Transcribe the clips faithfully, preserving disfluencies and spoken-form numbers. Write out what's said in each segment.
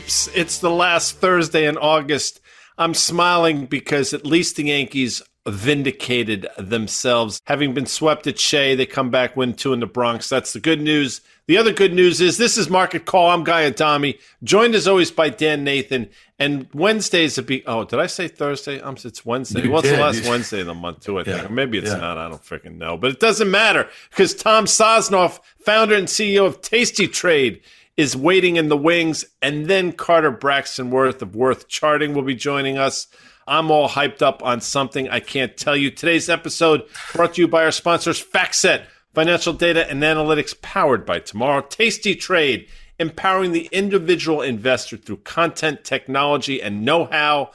peeps. It's the last Thursday in August. I'm smiling because at least the Yankees vindicated themselves. Having been swept at Shea, they come back, win two in the Bronx. That's the good news. The other good news is this is Market Call. I'm Guy Adami, joined as always by Dan Nathan. And Wednesdays would be, oh, did I say Thursday? Um, it's Wednesday. You well, did. It's the last you Wednesday of the month, too, I think. Yeah. Or maybe it's yeah. not. I don't freaking know. But it doesn't matter because Tom Sosnoff, founder and C E O of Tasty Trade, is waiting in the wings. And then Carter Braxton Worth of Worth Charting will be joining us. I'm all hyped up on something I can't tell you. Today's episode brought to you by our sponsors, FactSet, financial data and analytics powered by tomorrow. Tasty Trade, empowering the individual investor through content, technology, and know-how.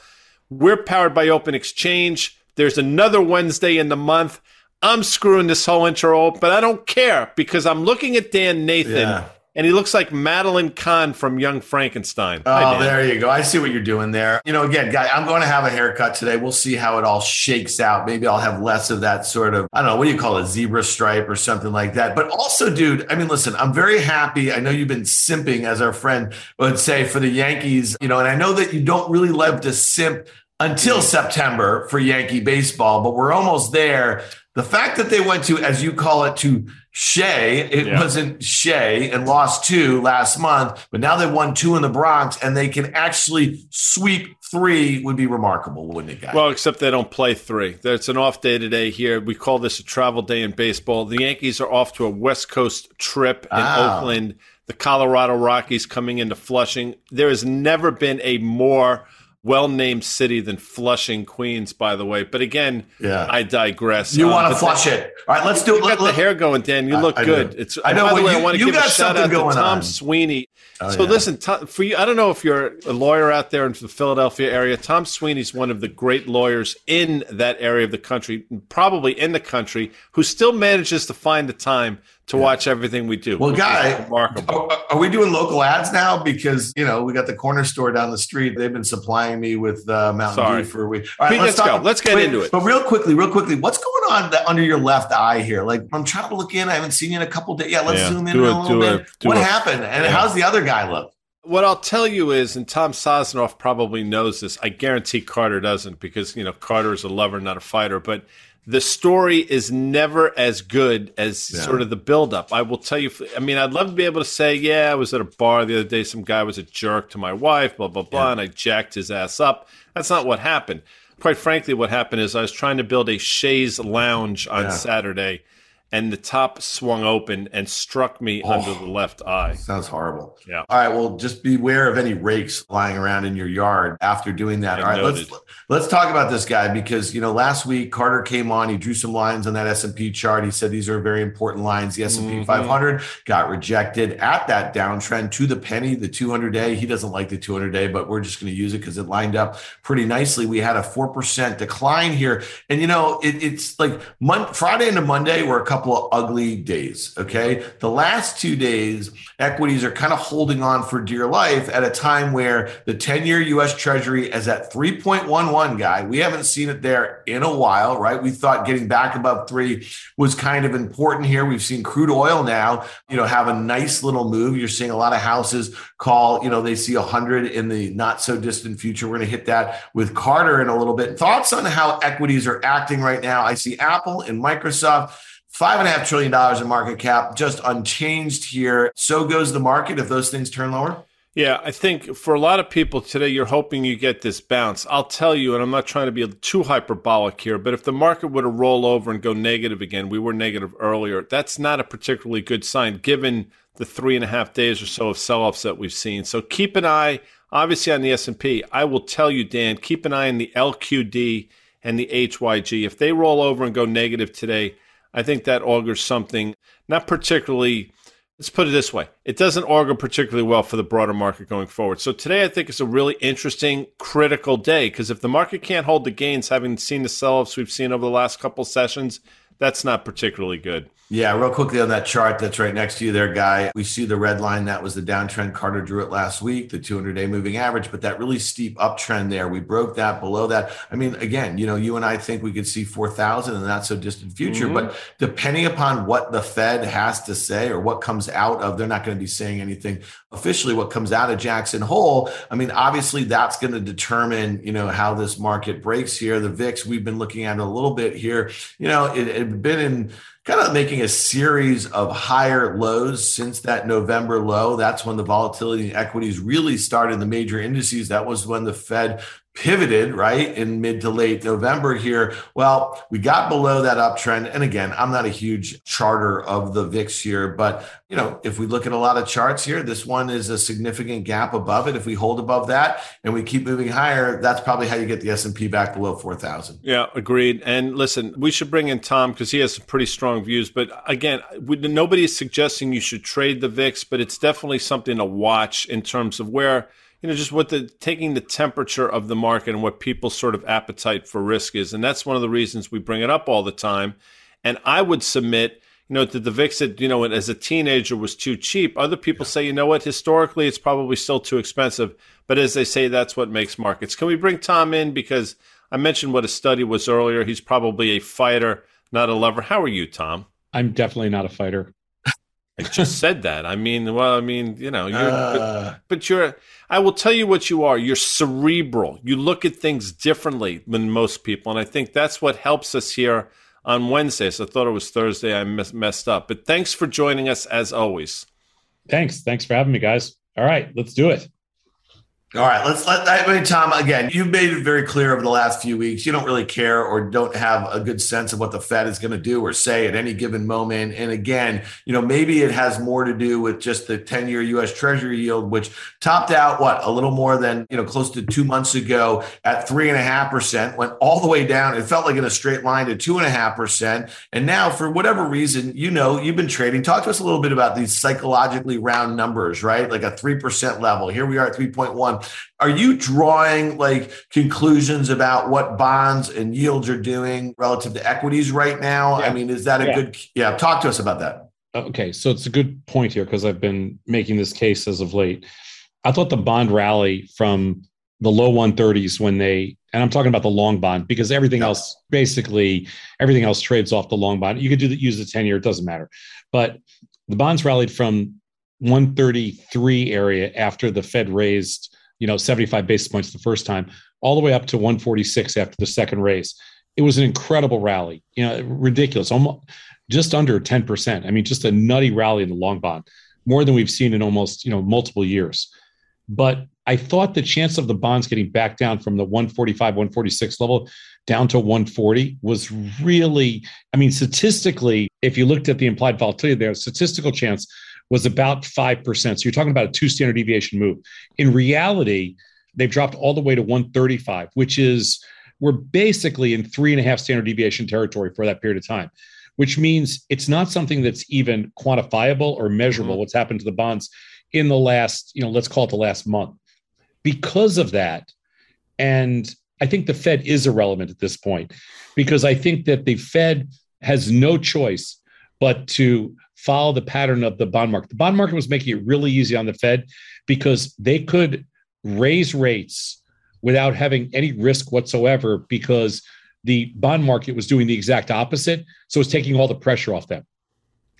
We're powered by Open Exchange. There's another Wednesday in the month. I'm screwing this whole intro, but I don't care because I'm looking at Dan Nathan. Yeah. And he looks like Madeline Kahn from Young Frankenstein. Oh, there you go. I see what you're doing there. You know, again, guy, I'm going to have a haircut today. We'll see how it all shakes out. Maybe I'll have less of that sort of, I don't know, what do you call it? Zebra stripe or something like that. But also, dude, I mean, listen, I'm very happy. I know you've been simping, as our friend would say, for the Yankees. You know, and I know that you don't really love to simp until September for Yankee baseball, but we're almost there. The fact that they went to, as you call it, to Shea, it yeah. wasn't Shea, and lost two last month, but now they won two in the Bronx, and they can actually sweep three would be remarkable, wouldn't it, guys? Well, except they don't play three. It's an off day today here. We call this a travel day in baseball. The Yankees are off to a West Coast trip in ah. Oakland. The Colorado Rockies coming into Flushing. There has never been a more well-named city than Flushing, Queens, by the way. But again, yeah. I digress. You um, want to flush that, it. All right, let's do it. You let, got let, the hair going, Dan. You look I, good. I it's, I know. By the way, you, I want to give a shout-out to Tom on. Sweeney. Oh, so yeah. listen, Tom, for you, I don't know if you're a lawyer out there in the Philadelphia area. Tom Sweeney's one of the great lawyers in that area of the country, probably in the country, who still manages to find the time to yeah. watch everything we do. Well, Guy, are, are we doing local ads now? Because, you know, we got the corner store down the street. They've been supplying me with uh, Mountain Sorry. Dew for a week. All right, let's, let's go. Talk, let's get wait, into it. But real quickly, real quickly, what's going on under your left eye here? Like, I'm trying to look in. I haven't seen you in a couple days. Yeah, let's yeah, zoom in, in a, a little bit. A, do what do happened? And yeah. how's the other guy look? What I'll tell you is, and Tom Sosnoff probably knows this. I guarantee Carter doesn't because, you know, Carter is a lover, not a fighter. But the story is never as good as yeah. sort of the buildup. I will tell you, I mean, I'd love to be able to say, yeah, I was at a bar the other day. Some guy was a jerk to my wife, blah, blah, blah, yeah. and I jacked his ass up. That's not what happened. Quite frankly, what happened is I was trying to build a Shea's Lounge on yeah. Saturday, and the top swung open and struck me oh, under the left eye. Sounds horrible. Yeah. All right, well, just beware of any rakes lying around in your yard after doing that. I All right, noted. let's let's talk about this guy because, you know, last week Carter came on, he drew some lines on that S and P chart. He said these are very important lines. The S and P mm-hmm. five hundred got rejected at that downtrend to the penny, the two hundred day. He doesn't like the two hundred day, but we're just going to use it because it lined up pretty nicely. We had a four percent decline here. And, you know, it, it's like Mon- Friday into Monday were a couple of ugly days. Okay. The last two days, equities are kind of holding on for dear life at a time where the ten year U S Treasury is at three point one one, Guy. We haven't seen it there in a while, right? We thought getting back above three was kind of important here. We've seen crude oil now, you know, have a nice little move. You're seeing a lot of houses call, you know, they see one hundred in the not so distant future. We're going to hit that with Carter in a little bit. Thoughts on how equities are acting right now? I see Apple and Microsoft. Five and a half trillion dollars in market cap, just unchanged here. So goes the market if those things turn lower. Yeah, I think for a lot of people today, you're hoping you get this bounce. I'll tell you, and I'm not trying to be too hyperbolic here, but if the market were to roll over and go negative again, we were negative earlier, that's not a particularly good sign given the three and a half days or so of sell-offs that we've seen. So keep an eye, obviously, on the S and P. I will tell you, Dan, keep an eye on the L Q D and the H Y G. If they roll over and go negative today, I think that augurs something not particularly, let's put it this way, it doesn't augur particularly well for the broader market going forward. So today I think it's a really interesting, critical day because if the market can't hold the gains, having seen the sell-offs we've seen over the last couple sessions, that's not particularly good. Yeah, real quickly on that chart that's right next to you there, Guy, we see the red line. That was the downtrend. Carter drew it last week, the two hundred day moving average, but that really steep uptrend there. We broke that below that. I mean, again, you know, you and I think we could see four thousand in the not so distant future, mm-hmm. but depending upon what the Fed has to say or what comes out of, they're not going to be saying anything officially, what comes out of Jackson Hole. I mean, obviously that's going to determine, you know, how this market breaks here. The V I X, we've been looking at it a little bit here. You know, it had been in kind of making a series of higher lows since that November low. That's when the volatility in equities really started, the major indices. That was when the Fed pivoted, right, in mid to late November here. Well, we got below that uptrend. And again, I'm not a huge charter of the V I X here, but, you know, if we look at a lot of charts here, this one is a significant gap above it. If we hold above that and we keep moving higher, that's probably how you get the S and P back below four thousand. Yeah, agreed. And listen, we should bring in Tom because he has some pretty strong views. But again, nobody is suggesting you should trade the V I X, but it's definitely something to watch in terms of where, you know, just what the taking the temperature of the market and what people's sort of appetite for risk is. And that's one of the reasons we bring it up all the time. And I would submit, you know, that the V I X, that, you know, as a teenager was too cheap. Other people yeah. say, you know what, historically, it's probably still too expensive. But as they say, that's what makes markets. Can we bring Tom in? Because I mentioned what his study was earlier. He's probably a fighter, not a lover. How are you, Tom? I'm definitely not a fighter. I just said that. I mean, well, I mean, you know, you're, uh, but, but you're, I will tell you what you are. You're cerebral. You look at things differently than most people. And I think that's what helps us here on Wednesdays. I thought it was Thursday. I mess, messed up. But thanks for joining us as always. Thanks. Thanks for having me, guys. All right, let's do it. All right, let's let I mean, Tom, again, you've made it very clear over the last few weeks, you don't really care or don't have a good sense of what the Fed is going to do or say at any given moment. And again, you know, maybe it has more to do with just the ten-year U S Treasury yield, which topped out, what, a little more than, you know, close to two months ago at three and a half percent, went all the way down. It felt like in a straight line to two and a half percent. And now for whatever reason, you know, you've been trading. Talk to us a little bit about these psychologically round numbers, right? Like a three percent level. Here we are at three point one. Are you drawing like conclusions about what bonds and yields are doing relative to equities right now? Yeah. I mean, is that a yeah. good, yeah, talk to us about that. Okay. So it's a good point here because I've been making this case as of late. I thought the bond rally from the low one thirties when they, and I'm talking about the long bond because everything yeah. else, basically everything else trades off the long bond. You could do that, use the ten year, it doesn't matter. But the bonds rallied from one thirty-three area after the Fed raised, you know, seventy-five basis points the first time, all the way up to one forty-six after the second raise. It was an incredible rally, you know, ridiculous, almost just under ten percent. I mean, just a nutty rally in the long bond, more than we've seen in almost, you know, multiple years. But I thought the chance of the bonds getting back down from the one forty-five, one forty-six level down to one forty was really, I mean, statistically, if you looked at the implied volatility there, statistical chance was about five percent. So you're talking about a two standard deviation move. In reality, they've dropped all the way to one thirty-five, which is, we're basically in three and a half standard deviation territory for that period of time, which means it's not something that's even quantifiable or measurable, mm-hmm. what's happened to the bonds in the last, you know, let's call it the last month. Because of that, and I think the Fed is irrelevant at this point, because I think that the Fed has no choice but to follow the pattern of the bond market. The bond market was making it really easy on the Fed because they could raise rates without having any risk whatsoever because the bond market was doing the exact opposite. So it's taking all the pressure off them.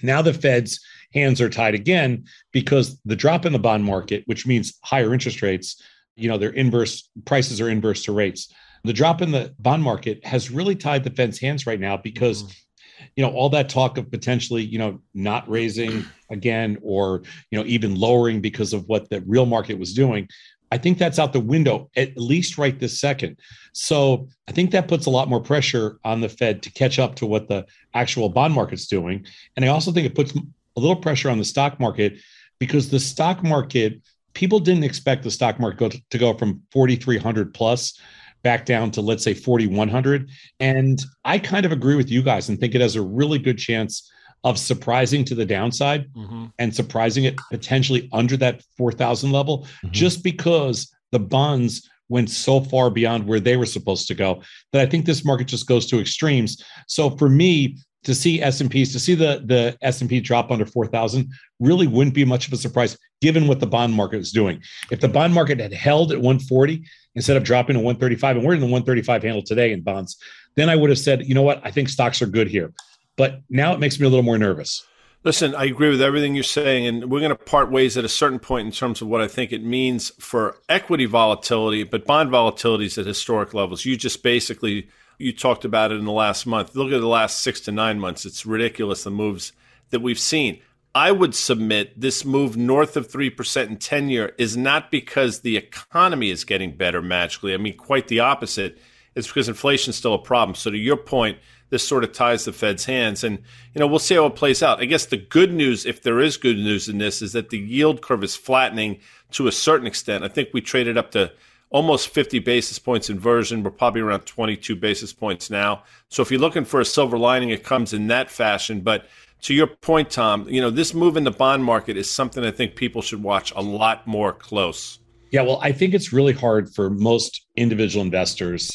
Now the Fed's hands are tied again because the drop in the bond market, which means higher interest rates, you know, they're inverse, prices are inverse to rates. The drop in the bond market has really tied the Fed's hands right now because mm-hmm. you know, all that talk of potentially, you know, not raising again or, you know, even lowering because of what the real market was doing, I think that's out the window, at least right this second. So I think that puts a lot more pressure on the Fed to catch up to what the actual bond market's doing. And I also think it puts a little pressure on the stock market because the stock market, people didn't expect the stock market go to, to go from forty-three hundred plus back down to, let's say, forty-one hundred. And I kind of agree with you guys and think it has a really good chance of surprising to the downside mm-hmm. and surprising it potentially under that four thousand level, mm-hmm. just because the bonds went so far beyond where they were supposed to go that I think this market just goes to extremes. So for me, to see S and Ps, to see the, the S and P drop under four thousand really wouldn't be much of a surprise given what the bond market is doing. If the bond market had held at one forty instead of dropping to one thirty-five, and we're in the one thirty-five handle today in bonds, then I would have said, you know what, I think stocks are good here. But now it makes me a little more nervous. Listen, I agree with everything you're saying, and we're going to part ways at a certain point in terms of what I think it means for equity volatility, but bond volatility is at historic levels. You just basically, you talked about it in the last month. Look at the last six to nine months. It's ridiculous, the moves that we've seen. I would submit this move north of three percent in ten-year is not because the economy is getting better magically. I mean, quite the opposite. It's because inflation is still a problem. So to your point, this sort of ties the Fed's hands. And, you know, we'll see how it plays out. I guess the good news, if there is good news in this, is that the yield curve is flattening to a certain extent. I think we traded up to almost fifty basis points inversion. We're probably around twenty-two basis points now. So if you're looking for a silver lining, it comes in that fashion. But to your point, Tom, you know, this move in the bond market is something I think people should watch a lot more close. Yeah, well, I think it's really hard for most individual investors,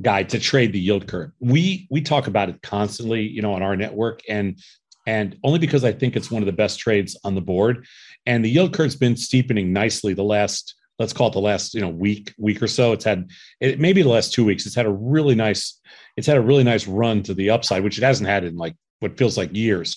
Guy, to trade the yield curve. We we talk about it constantly, you know, on our network, and and only because I think it's one of the best trades on the board. And the yield curve's been steepening nicely the last, let's call it the last, you know, week week or so. It's had it maybe the last two weeks. It's had a really nice it's had a really nice run to the upside, which it hasn't had in like what feels like years.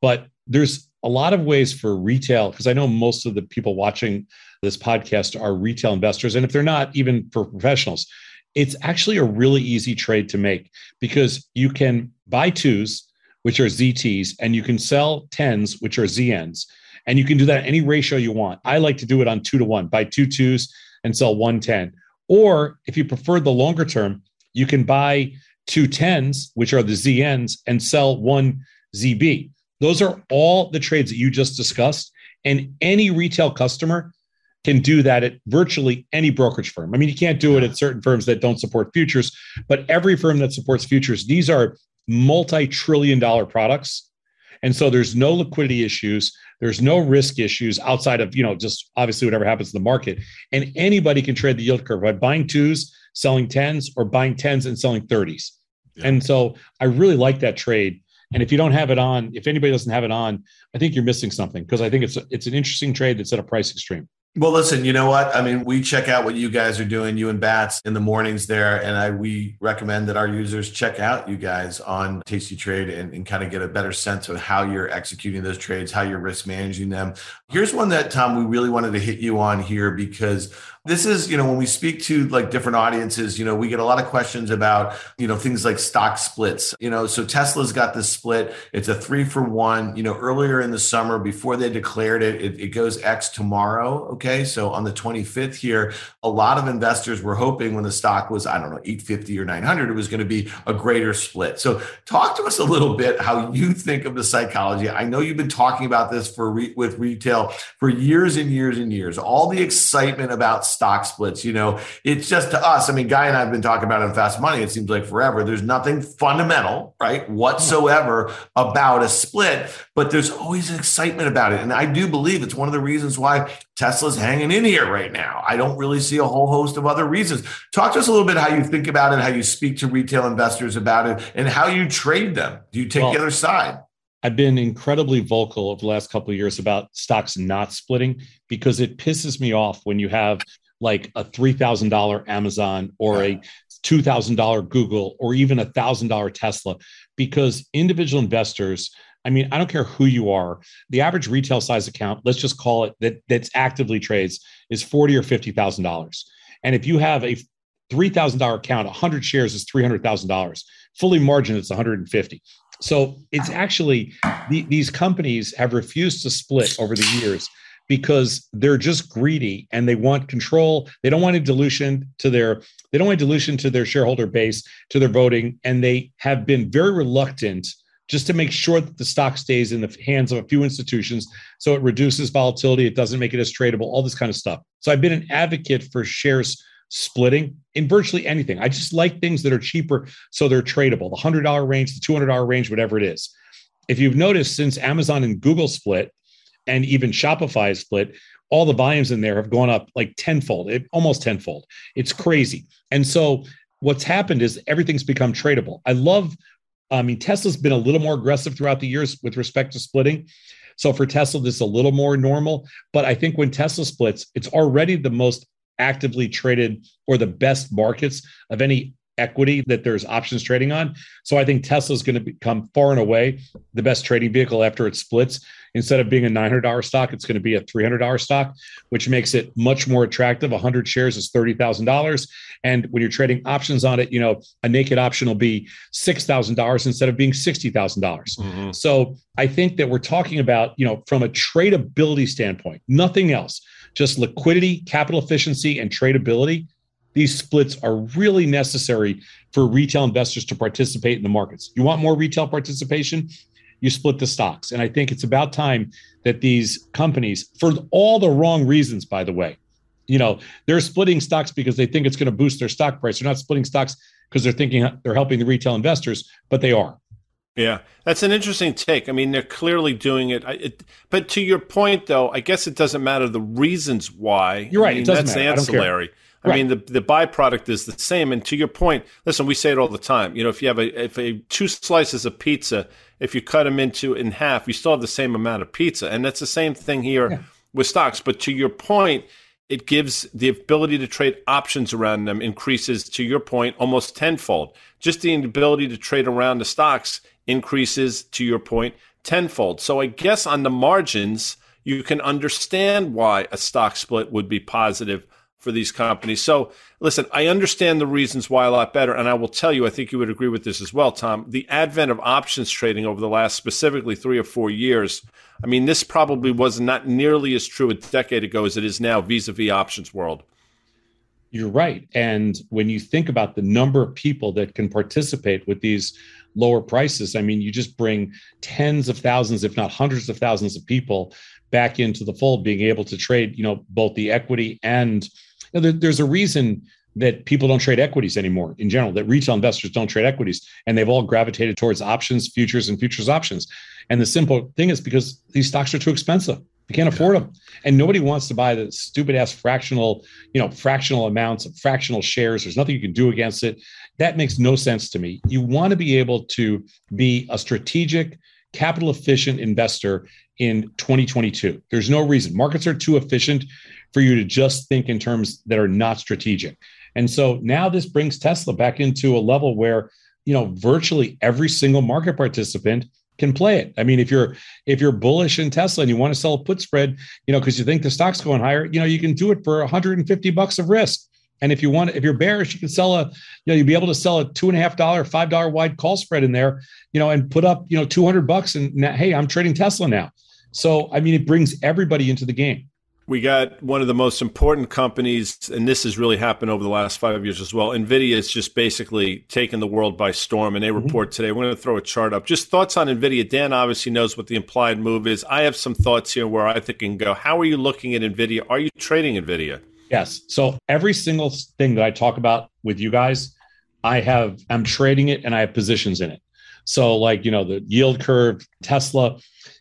But there's a lot of ways for retail, because I know most of the people watching this podcast are retail investors, and if they're not, even for professionals. It's actually a really easy trade to make because you can buy twos, which are Z Ts, and you can sell tens, which are Z Ns, and you can do that any ratio you want. I like to do it on two to one, buy two twos and sell one ten. Or if you prefer the longer term, you can buy two tens, which are the Z Ns, and sell one Z B. Those are all the trades that you just discussed, and any retail customer can do that at virtually any brokerage firm. I mean, you can't do it at certain firms that don't support futures, but every firm that supports futures, these are multi-trillion dollar products. And so there's no liquidity issues. There's no risk issues outside of, you know, just obviously whatever happens in the market. And anybody can trade the yield curve by buying twos, selling tens, or buying tens and selling thirties. Yeah. And so I really like that trade. And if you don't have it on, if anybody doesn't have it on, I think you're missing something, because I think it's a, it's an interesting trade that's at a price extreme. Well, listen, you know what? I mean, we check out what you guys are doing, you and Bats, in the mornings there. And I we recommend that our users check out you guys on Tasty Trade and, and kind of get a better sense of how you're executing those trades, how you're risk managing them. Here's one that, Tom, we really wanted to hit you on here, because this is, you know, when we speak to like different audiences, you know, we get a lot of questions about, you know, things like stock splits, you know, so Tesla's got this split. It's a three for one, you know, earlier in the summer before they declared it, it, it goes X tomorrow. Okay. So on the twenty-fifth here, a lot of investors were hoping when the stock was, I don't know, eight fifty or nine hundred, it was going to be a greater split. So talk to us a little bit how you think of the psychology. I know you've been talking about this for re- with retail for years and years and years, all the excitement about stock splits. You know, it's just to us, I mean, Guy and I have been talking about it in Fast Money, it seems like forever. There's nothing fundamental, right, whatsoever about a split, but there's always excitement about it. And I do believe it's one of the reasons why Tesla's hanging in here right now. I don't really see a whole host of other reasons. Talk to us a little bit how you think about it, how you speak to retail investors about it, and how you trade them. Do you take well, the other side? I've been incredibly vocal over the last couple of years about stocks not splitting, because it pisses me off when you have like a three thousand dollars Amazon or a two thousand dollars Google or even a one thousand dollars Tesla, because individual investors, I mean, I don't care who you are, the average retail size account, let's just call it that, that's actively trades, is forty thousand dollars or fifty thousand dollars. And if you have a three thousand dollars account, one hundred shares is three hundred thousand dollars. Fully margined, it's one hundred fifty thousand dollars. So it's actually, the, these companies have refused to split over the years because they're just greedy and they want control. They don't want a dilution to their, they don't want dilution to their shareholder base, to their voting. And they have been very reluctant just to make sure that the stock stays in the hands of a few institutions. So it reduces volatility. It doesn't make it as tradable, all this kind of stuff. So I've been an advocate for shares splitting in virtually anything. I just like things that are cheaper, so they're tradable. The one hundred dollars range, the two hundred dollars range, whatever it is. If you've noticed, since Amazon and Google split, and even Shopify split, all the volumes in there have gone up like tenfold, it, almost tenfold. It's crazy. And so what's happened is everything's become tradable. I love I mean, Tesla's been a little more aggressive throughout the years with respect to splitting. So for Tesla, this is a little more normal. But I think when Tesla splits, it's already the most actively traded or the best markets of any equity that there's options trading on. So I think Tesla is going to become far and away the best trading vehicle after it splits. Instead of being a nine hundred dollars stock, it's going to be a three hundred dollars stock, which makes it much more attractive. one hundred shares is thirty thousand dollars. And when you're trading options on it, you know, a naked option will be six thousand dollars instead of being sixty thousand dollars. Mm-hmm. So I think that we're talking about, you know, from a tradability standpoint, nothing else, just liquidity, capital efficiency, and tradability. These splits are really necessary for retail investors to participate in the markets. You want more retail participation? You split the stocks. And I think it's about time that these companies, for all the wrong reasons, by the way, you know, they're splitting stocks because they think it's going to boost their stock price. They're not splitting stocks because they're thinking they're helping the retail investors, but they are. Yeah, that's an interesting take. I mean, they're clearly doing it. I, it but to your point, though, I guess it doesn't matter the reasons why. You're right. I mean, it doesn't that's matter. Ancillary. I don't care. I right. mean, the, the byproduct is the same. And to your point, listen, we say it all the time. You know, if you have a, if a two slices of pizza, if you cut them into in half, you still have the same amount of pizza. And that's the same thing here yeah. with stocks. But to your point, it gives the ability to trade options around them increases, to your point, almost tenfold. Just the ability to trade around the stocks increases, to your point, tenfold. So I guess on the margins, you can understand why a stock split would be positive for these companies. So listen, I understand the reasons why a lot better. And I will tell you, I think you would agree with this as well, Tom, the advent of options trading over the last specifically three or four years. I mean, this probably was not nearly as true a decade ago as it is now vis-a-vis options world. You're right. And when you think about the number of people that can participate with these lower prices, I mean, you just bring tens of thousands, if not hundreds of thousands of people back into the fold, being able to trade, you know, both the equity and Now, there, there's a reason that people don't trade equities anymore in general, that retail investors don't trade equities, and they've all gravitated towards options, futures, and futures options. And the simple thing is because these stocks are too expensive. You can't afford them. And nobody wants to buy the stupid ass fractional, you know, fractional amounts of fractional shares. There's nothing you can do against it. That makes no sense to me. You want to be able to be a strategic, capital efficient investor in twenty twenty-two. There's no reason. Markets are too efficient for you to just think in terms that are not strategic. And so now this brings Tesla back into a level where, you know, virtually every single market participant can play it. I mean, if you're if you're bullish in Tesla and you want to sell a put spread, you know, because you think the stock's going higher, you know, you can do it for one hundred fifty bucks of risk. And if you want, if you're bearish, you can sell a, you know, you'll be able to sell a two and a half dollar, five dollar wide call spread in there, you know, and put up, you know, two hundred bucks. And now, hey, I'm trading Tesla now. So I mean, it brings everybody into the game. We got one of the most important companies, and this has really happened over the last five years as well. NVIDIA has just basically taken the world by storm, and they mm-hmm. report today. We're going to throw a chart up. Just thoughts on NVIDIA. Dan obviously knows what the implied move is. I have some thoughts here where I think it can go. How are you looking at NVIDIA? Are you trading NVIDIA? Yes. So every single thing that I talk about with you guys, I have, I'm trading it and I have positions in it. So like, you know, the yield curve, Tesla,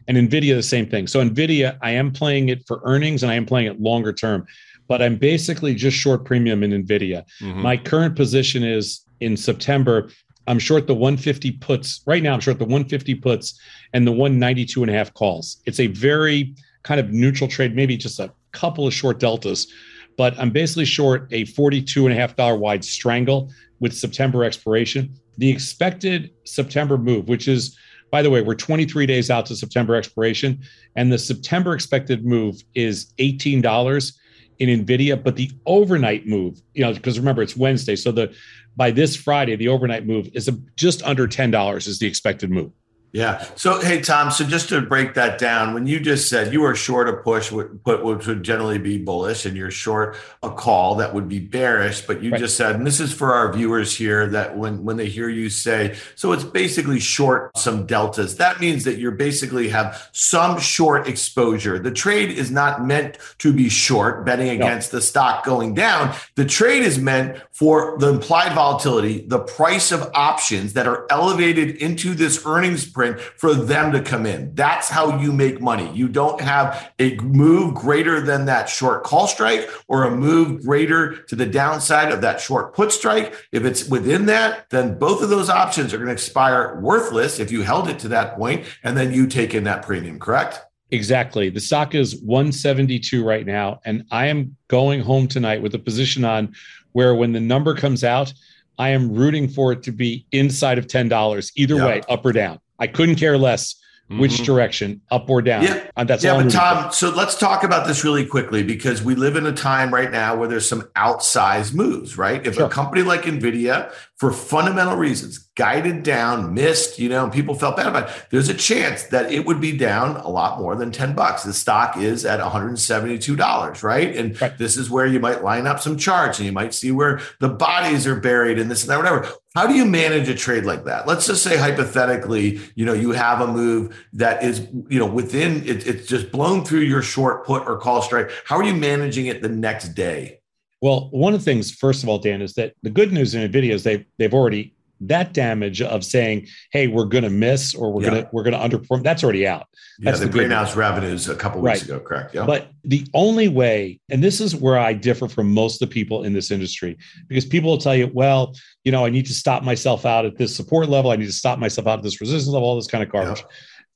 and NVIDIA, the same thing. So NVIDIA, I am playing it for earnings and I am playing it longer term, but I'm basically just short premium in NVIDIA. Mm-hmm. My current position is in September, I'm short the one fifty puts. Right now, I'm short the one fifty puts and the one ninety-two and a half calls. It's a very kind of neutral trade, maybe just a couple of short deltas, but I'm basically short a forty-two and a half dollar wide strangle with September expiration. The expected September move, which is, by the way, we're twenty-three days out to September expiration, and the September expected move is eighteen dollars in NVIDIA, but the overnight move, you know, because remember, it's Wednesday. So the by this Friday, the overnight move is a, just under ten dollars is the expected move. Yeah. So, hey, Tom, so just to break that down, when you just said you were short a push, put, which would generally be bullish, and you're short a call that would be bearish, but you right. just said, and this is for our viewers here, that when, when they hear you say, so it's basically short some deltas, that means that you're basically have some short exposure. The trade is not meant to be short, betting against no. the stock going down. The trade is meant for the implied volatility, the price of options that are elevated into this earnings print for them to come in. That's how you make money. You don't have a move greater than that short call strike or a move greater to the downside of that short put strike. If it's within that, then both of those options are going to expire worthless if you held it to that point, and then you take in that premium, correct? Exactly. The stock is one seventy-two right now, and I am going home tonight with a position on where when the number comes out, I am rooting for it to be inside of ten dollars, either yeah. way, up or down. I couldn't care less which mm-hmm. direction, up or down. Yeah, uh, that's yeah all but Tom, for. So let's talk about this really quickly, because we live in a time right now where there's some outsized moves, right? If sure. a company like NVIDIA, for fundamental reasons, guided down, missed, you know, and people felt bad about it, there's a chance that it would be down a lot more than ten bucks. The stock is at one hundred seventy-two dollars, right? And right. this is where you might line up some charts and you might see where the bodies are buried and this and that, whatever. How do you manage a trade like that? Let's just say hypothetically, you know, you have a move that is, you know, within, it, it's just blown through your short put or call strike. How are you managing it the next day? Well, one of the things, first of all, Dan, is that the good news in NVIDIA is they've, they've already, that damage of saying, hey, we're going to miss or we're yeah. going to we're going to underperform, that's already out. That's yeah, they the announced revenues a couple of weeks right. ago, correct? Yeah. But the only way, and this is where I differ from most of the people in this industry, because people will tell you, well, you know, I need to stop myself out at this support level. I need to stop myself out at this resistance level, all this kind of garbage. Yeah.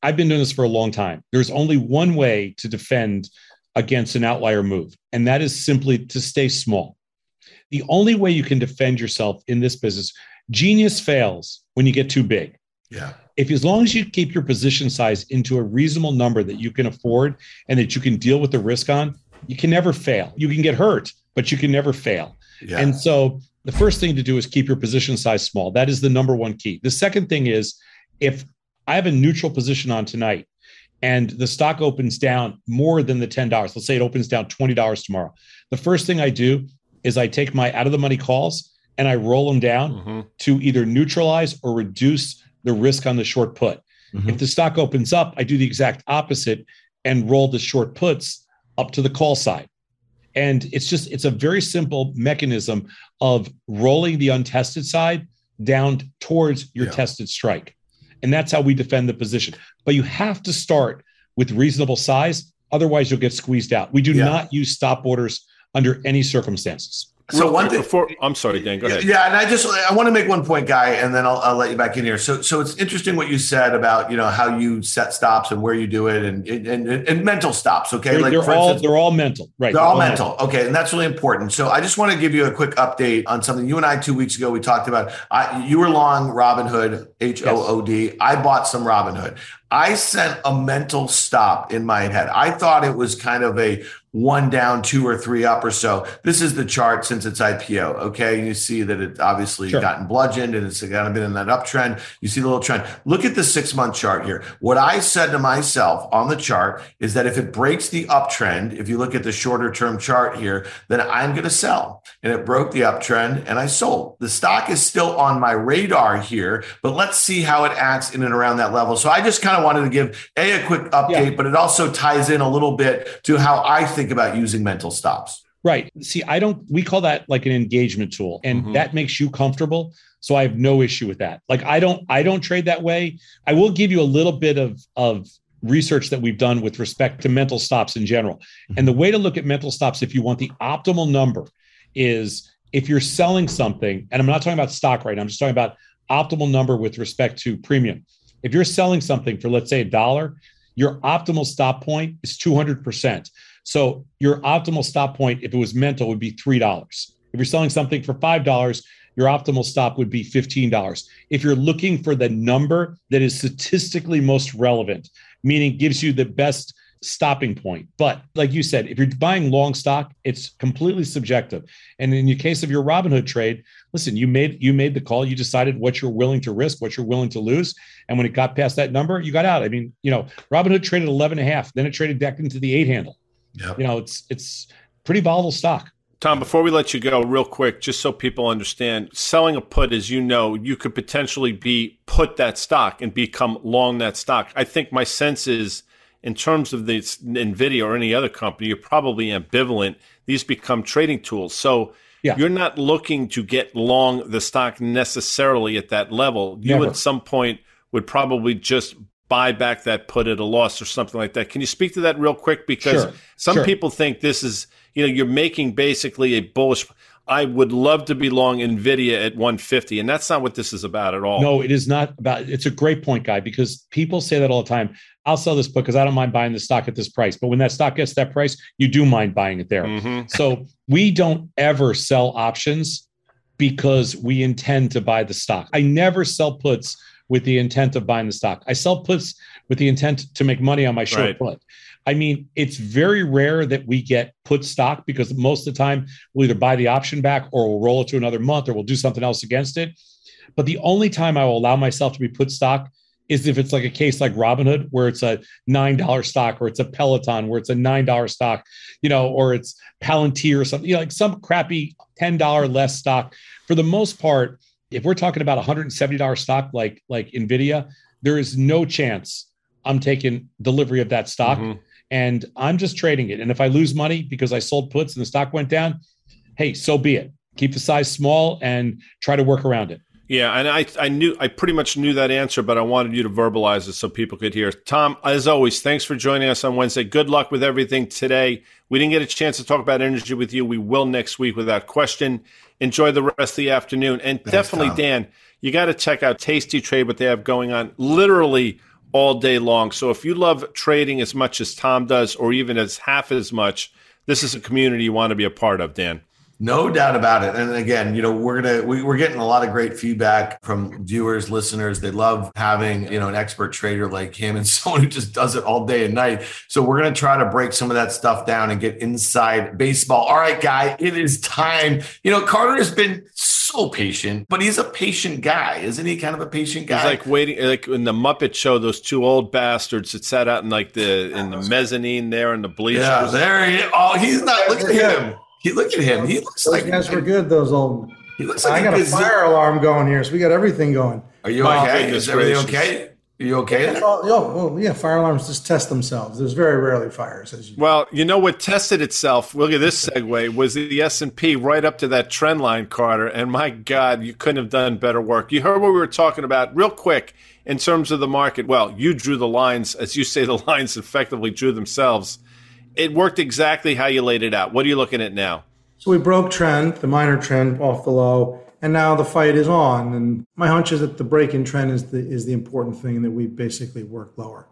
I've been doing this for a long time. There's only one way to defend against an outlier move, and that is simply to stay small. The only way you can defend yourself in this business, genius fails when you get too big. Yeah. If as long as you keep your position size into a reasonable number that you can afford and that you can deal with the risk on, you can never fail. You can get hurt, but you can never fail. Yeah. And so the first thing to do is keep your position size small. That is the number one key. The second thing is, if I have a neutral position on tonight and the stock opens down more than the ten dollars, let's say it opens down twenty dollars tomorrow, the first thing I do is I take my out of the money calls and I roll them down mm-hmm. to either neutralize or reduce the risk on the short put. Mm-hmm. If the stock opens up, I do the exact opposite and roll the short puts up to the call side. And it's just, it's a very simple mechanism of rolling the untested side down towards your yeah. tested strike. And that's how we defend the position. But you have to start with reasonable size. Otherwise, you'll get squeezed out. We do yeah. not use stop orders under any circumstances. So one thing before, I'm sorry, Dan, go ahead. Yeah. And I just, I want to make one point, Guy, and then I'll, I'll let you back in here. So, so it's interesting what you said about, you know, how you set stops and where you do it and, and, and mental stops. Okay. They're, like they're all, instance, they're all mental, right? They're, they're all mental. mental. Okay. And that's really important. So I just want to give you a quick update on something you and I, two weeks ago, we talked about, I, you were long Robinhood, H O O D. Yes. I bought some Robinhood. I sent a mental stop in my head. I thought it was kind of a one down, two or three up or so. This is the chart since its I P O, okay? You see that it obviously sure. gotten bludgeoned and it's kind of been in that uptrend. You see the little trend. Look at the six-month chart here. What I said to myself on the chart is that if it breaks the uptrend, if you look at the shorter-term chart here, then I'm going to sell. And it broke the uptrend and I sold. The stock is still on my radar here, but let's see how it acts in and around that level. So I just kind of wanted to give a, a quick update, yeah. but it also ties in a little bit to how I think about using mental stops. Right. See, I don't, we call that like an engagement tool, and mm-hmm. that makes you comfortable. So I have no issue with that. Like I don't, I don't trade that way. I will give you a little bit of, of research that we've done with respect to mental stops in general. Mm-hmm. And the way to look at mental stops, if you want the optimal number, is if you're selling something, and I'm not talking about stock right now, I'm just talking about optimal number with respect to premium. If you're selling something for, let's say, a dollar, your optimal stop point is two hundred percent. So your optimal stop point, if it was mental, would be three dollars. If you're selling something for five dollars, your optimal stop would be fifteen dollars. If you're looking for the number that is statistically most relevant, meaning gives you the best stopping point. But like you said, if you're buying long stock, it's completely subjective. And in the case of your Robinhood trade, listen, you made you made the call. You decided what you're willing to risk, what you're willing to lose. And when it got past that number, you got out. I mean, you know, Robinhood traded eleven and a half. Then it traded back into the eight handle. Yep. You know, it's it's pretty volatile stock. Tom, before we let you go, real quick, just so people understand, selling a put, as you know, you could potentially be put that stock and become long that stock. I think my sense is, in terms of the NVIDIA or any other company, you're probably ambivalent. These become trading tools. So yeah. you're not looking to get long the stock necessarily at that level. Never. You at some point would probably just buy back that put at a loss or something like that. Can you speak to that real quick? Because sure. some sure. people think this is, you know, you're making basically a bullish. I would love to be long NVIDIA at one fifty, and that's not what this is about at all. No, it is not about. It's a great point, Guy, because people say that all the time. I'll sell this put because I don't mind buying the stock at this price. But when that stock gets to that price, you do mind buying it there. Mm-hmm. So we don't ever sell options because we intend to buy the stock. I never sell puts with the intent of buying the stock. I sell puts with the intent to make money on my short right. put. I mean, it's very rare that we get put stock because most of the time we'll either buy the option back or we'll roll it to another month or we'll do something else against it. But the only time I will allow myself to be put stock is if it's like a case like Robinhood, where it's a nine dollar stock, or it's a Peloton, where it's a nine dollar stock, you know, or it's Palantir or something, you know, like some crappy ten dollars less stock. For the most part, if we're talking about one hundred seventy dollars stock like, like NVIDIA, there is no chance I'm taking delivery of that stock. Mm-hmm. And I'm just trading it. And if I lose money because I sold puts and the stock went down, hey, so be it. Keep the size small and try to work around it. Yeah, and I, I knew I pretty much knew that answer, but I wanted you to verbalize it so people could hear. Tom, as always, thanks for joining us on Wednesday. Good luck with everything today. We didn't get a chance to talk about energy with you. We will next week without question. Enjoy the rest of the afternoon. And thanks, definitely, Tom. Dan, you got to check out Tasty Trade, what they have going on literally all day long. So if you love trading as much as Tom does, or even as half as much, this is a community you want to be a part of, Dan. No doubt about it. And again, you know, we're gonna we, we're getting a lot of great feedback from viewers, listeners. They love having, you know, an expert trader like him and someone who just does it all day and night. So we're gonna try to break some of that stuff down and get inside baseball. All right, Guy, it is time. You know, Carter has been so patient, but he's a patient guy, isn't he? Kind of a patient guy. He's like waiting, like in the Muppet Show, those two old bastards that sat out in like the in the mezzanine there in the bleachers. Yeah, there he is. Oh, he's not. Look at him. He look at him. He looks those like guys were good. Those old. He looks like I got a fire alarm going here, so we got everything going. Are you oh, okay? Is everything okay? Are you okay? Well, oh, well, yeah. Fire alarms just test themselves. There's very rarely fires. As you well, you know what tested itself. Look at this segue. Was the S and P right up to that trend line, Carter? And my God, you couldn't have done better work. You heard what we were talking about, real quick, in terms of the market. Well, you drew the lines, as you say. The lines effectively drew themselves. It worked exactly how you laid it out. What are you looking at now? So we broke trend, the minor trend off the low, and now the fight is on. And my hunch is that the break in trend is the is the important thing, and that we basically work lower.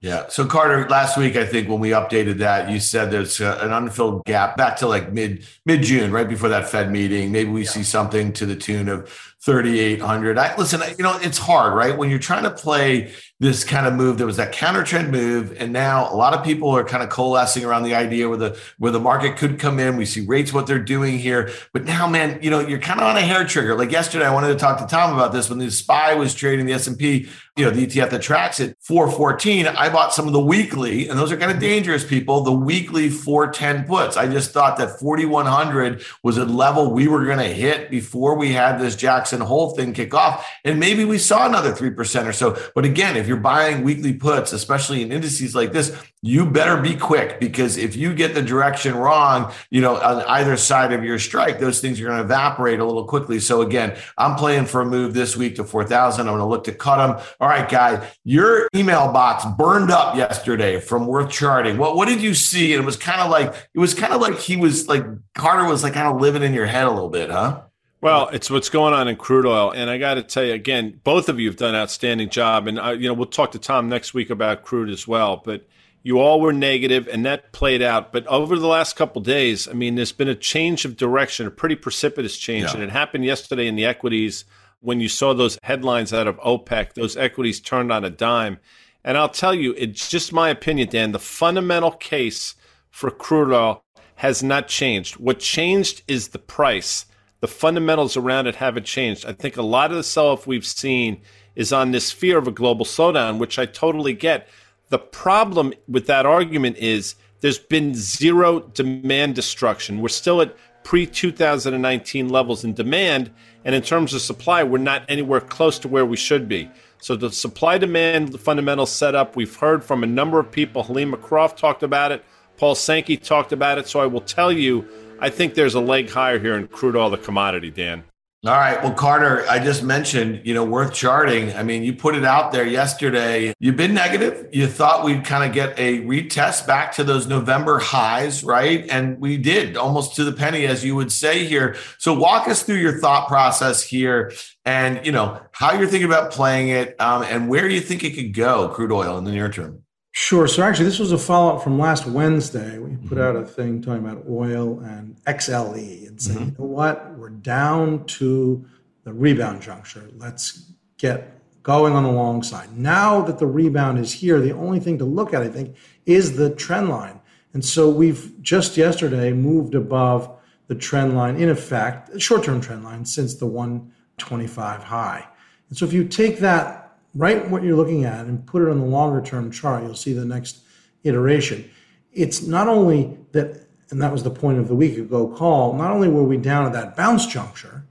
Yeah. So Carter, last week, I think when we updated that, you said there's a, an unfilled gap back to like mid mid June, right before that Fed meeting. Maybe we yeah. see something to the tune of thirty-eight hundred. I, listen, I, you know, it's hard, right? When you're trying to play this kind of move, there was that counter trend move, and now a lot of people are kind of coalescing around the idea where the where the market could come in. We see rates, what they're doing here, but now, man, you know, you're kind of on a hair trigger. Like yesterday, I wanted to talk to Tom about this when the S P Y was trading the S and P, you know, the E T F that tracks it, four fourteen. I bought some of the weekly, and those are kind of dangerous, people. The weekly four ten puts. I just thought that forty-one hundred was a level we were going to hit before we had this Jackson Hole thing kick off, and maybe we saw another three percent or so. But again, if you're buying weekly puts, especially in indices like this, you better be quick, because if you get the direction wrong, you know, on either side of your strike, those things are going to evaporate a little quickly. So again, I'm playing for a move this week to four thousand. I'm going to look to cut them. All right, Guy, your email box burned up yesterday from Worth Charting. What what did you see? And it was kind of like it was kind of like he was like Carter was like kind of living in your head a little bit, huh? Well, it's what's going on in crude oil. And I got to tell you, again, both of you have done an outstanding job. And, I, you know, we'll talk to Tom next week about crude as well. But you all were negative, and that played out. But over the last couple of days, I mean, there's been a change of direction, a pretty precipitous change. Yeah. And it happened yesterday in the equities when you saw those headlines out of OPEC. Those equities turned on a dime. And I'll tell you, it's just my opinion, Dan, the fundamental case for crude oil has not changed. What changed is the price. The fundamentals around it haven't changed. I think a lot of the sell-off we've seen is on this fear of a global slowdown, which I totally get. The problem with that argument is there's been zero demand destruction. We're still at pre-two thousand nineteen levels in demand, and in terms of supply, we're not anywhere close to where we should be. So the supply-demand fundamental setup, we've heard from a number of people. Halima Croft talked about it. Paul Sankey talked about it. So I will tell you, I think there's a leg higher here in crude oil, the commodity, Dan. All right. Well, Carter, I just mentioned, you know, Worth Charting. I mean, you put it out there yesterday. You've been negative. You thought we'd kind of get a retest back to those November highs, right? And we did, almost to the penny, as you would say here. So walk us through your thought process here and, you know, how you're thinking about playing it um, and where you think it could go, crude oil in the near term. Sure. So actually, this was a follow-up from last Wednesday. We put mm-hmm. out a thing talking about oil and X L E and saying, mm-hmm. you know what, we're down to the rebound juncture. Let's get going on the long side. Now that the rebound is here, the only thing to look at, I think, is the trend line. And so we've just yesterday moved above the trend line, in effect, short-term trend line, since the one twenty-five high. And so if you take that, write what you're looking at and put it on the longer term chart, you'll see the next iteration. It's not only that, and that was the point of the week ago call, not only were we down at that bounce juncture,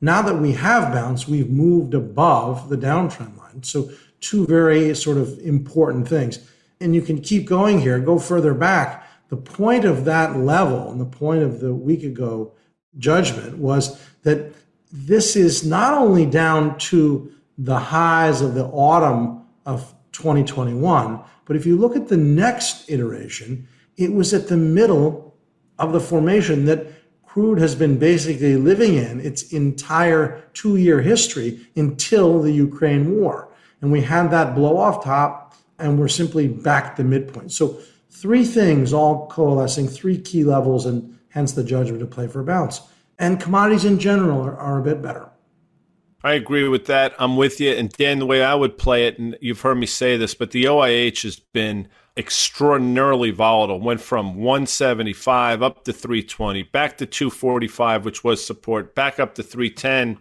now that we have bounced, we've moved above the downtrend line. So two very sort of important things. And you can keep going here, go further back. The point of that level and the point of the week ago judgment was that this is not only down to the highs of the autumn of twenty twenty-one. But if you look at the next iteration, it was at the middle of the formation that crude has been basically living in its entire two-year history until the Ukraine war. And we had that blow-off top, and we're simply back to midpoint. So three things all coalescing, three key levels, and hence the judgment to play for a bounce. And commodities in general are, are a bit better. I agree with that. I'm with you. And Dan, the way I would play it, and you've heard me say this, but the O I H has been extraordinarily volatile. Went from one seventy-five up to three twenty, back to two forty-five, which was support, back up to three ten,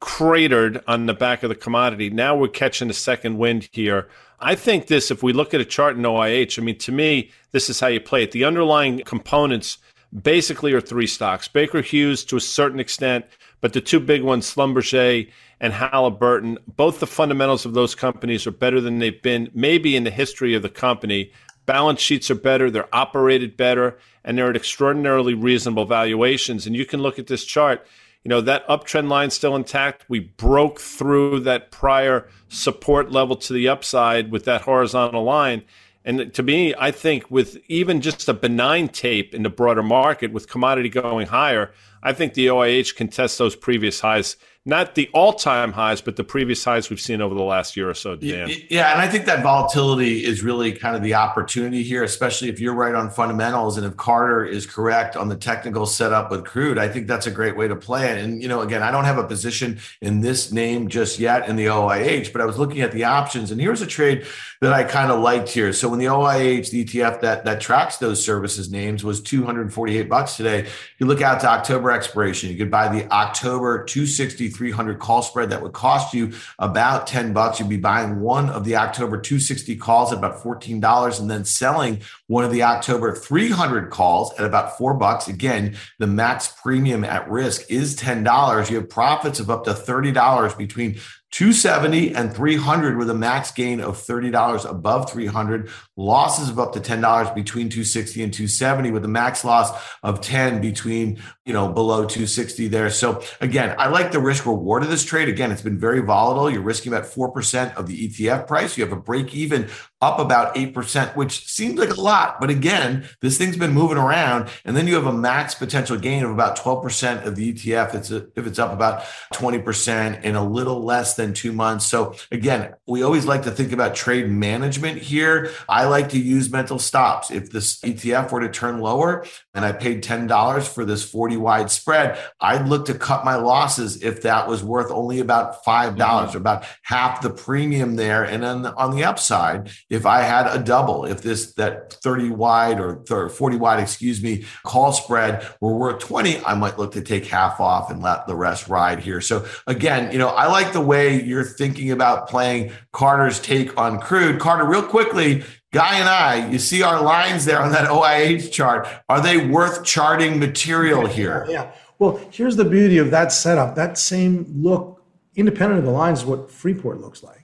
cratered on the back of the commodity. Now we're catching a second wind here. I think this, if we look at a chart in O I H, I mean, to me, this is how you play it. The underlying components basically are three stocks. Baker Hughes to a certain extent, but the two big ones, Schlumberger and Halliburton, both the fundamentals of those companies are better than they've been maybe in the history of the company. Balance sheets are better, they're operated better, and they're at extraordinarily reasonable valuations. And you can look at this chart, you know, that uptrend line still intact. We broke through that prior support level to the upside with that horizontal line. And to me, I think with even just a benign tape in the broader market with commodity going higher, I think the O I H can test those previous highs, not the all-time highs, but the previous highs we've seen over the last year or so, Dan. Yeah, and I think that volatility is really kind of the opportunity here, especially if you're right on fundamentals and if Carter is correct on the technical setup with crude. I think that's a great way to play it. And, you know, again, I don't have a position in this name just yet in the O I H, but I was looking at the options, and here's a trade that I kind of liked here. So when the O I H, the E T F that, that tracks those services names was two forty-eight bucks today, if you look out to October expiration, you could buy the October two sixty, three hundred call spread. That would cost you about ten bucks. You'd be buying one of the October two sixty calls at about fourteen dollars and then selling one of the October three hundred calls at about four bucks. Again, the max premium at risk is ten dollars. You have profits of up to thirty dollars between two seventy and three hundred with a max gain of thirty dollars above three hundred, losses of up to ten dollars between two sixty and two seventy with a max loss of ten between, you know, below two sixty there. So again, I like the risk reward of this trade. Again, it's been very volatile. You're risking about four percent of the E T F price. You have a break even up about eight percent, which seems like a lot. But again, this thing's been moving around. And then you have a max potential gain of about twelve percent of the E T F it's a, if it's up about twenty percent in a little less than two months. So again, we always like to think about trade management here. I like to use mental stops. If this E T F were to turn lower and I paid ten dollars for this forty wide spread, I'd look to cut my losses if that was worth only about five dollars, mm-hmm. about half the premium there. And then on the upside, if I had a double, if this that thirty wide or forty wide, excuse me, call spread were worth twenty, I might look to take half off and let the rest ride here. So again, you know, I like the way you're thinking about playing Carter's take on crude. Carter, real quickly, Guy and I, you see our lines there on that O I H chart. Are they worth charting material here? Yeah. yeah. Well, here's the beauty of that setup. That same look, independent of the lines, is what Freeport looks like.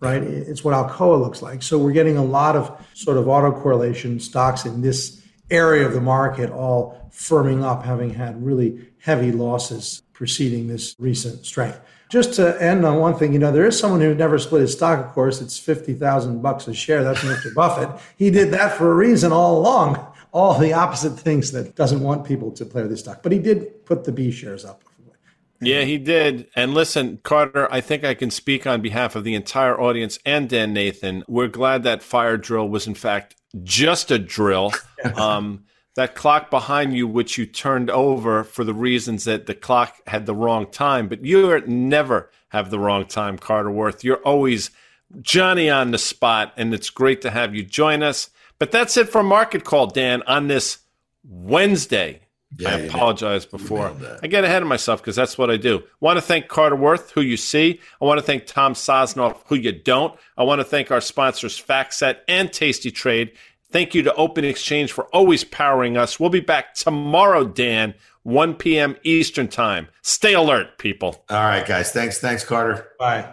Right? It's what Alcoa looks like. So we're getting a lot of sort of autocorrelation stocks in this area of the market all firming up, having had really heavy losses preceding this recent strength. Just to end on one thing, you know, there is someone who never split his stock, of course. It's fifty thousand bucks a share. That's Mister Buffett. He did that for a reason all along, all the opposite things that doesn't want people to play with his stock. But he did put the B shares up. Yeah, he did. And listen, Carter, I think I can speak on behalf of the entire audience and Dan Nathan. We're glad that fire drill was, in fact, just a drill. Um, that clock behind you, which you turned over for the reasons that the clock had the wrong time. But you never have the wrong time, Carter Worth. You're always Johnny on the spot, and it's great to have you join us. But that's it for Market Call, Dan, on this Wednesday. Yeah, I apologize you know, before. I get ahead of myself because that's what I do. Want to thank Carter Worth, who you see. I want to thank Tom Sosnoff, who you don't. I want to thank our sponsors, FactSet and Tasty Trade. Thank you to Open Exchange for always powering us. We'll be back tomorrow, Dan, one p.m. Eastern time. Stay alert, people. All right, guys. Thanks. Thanks, Carter. Bye.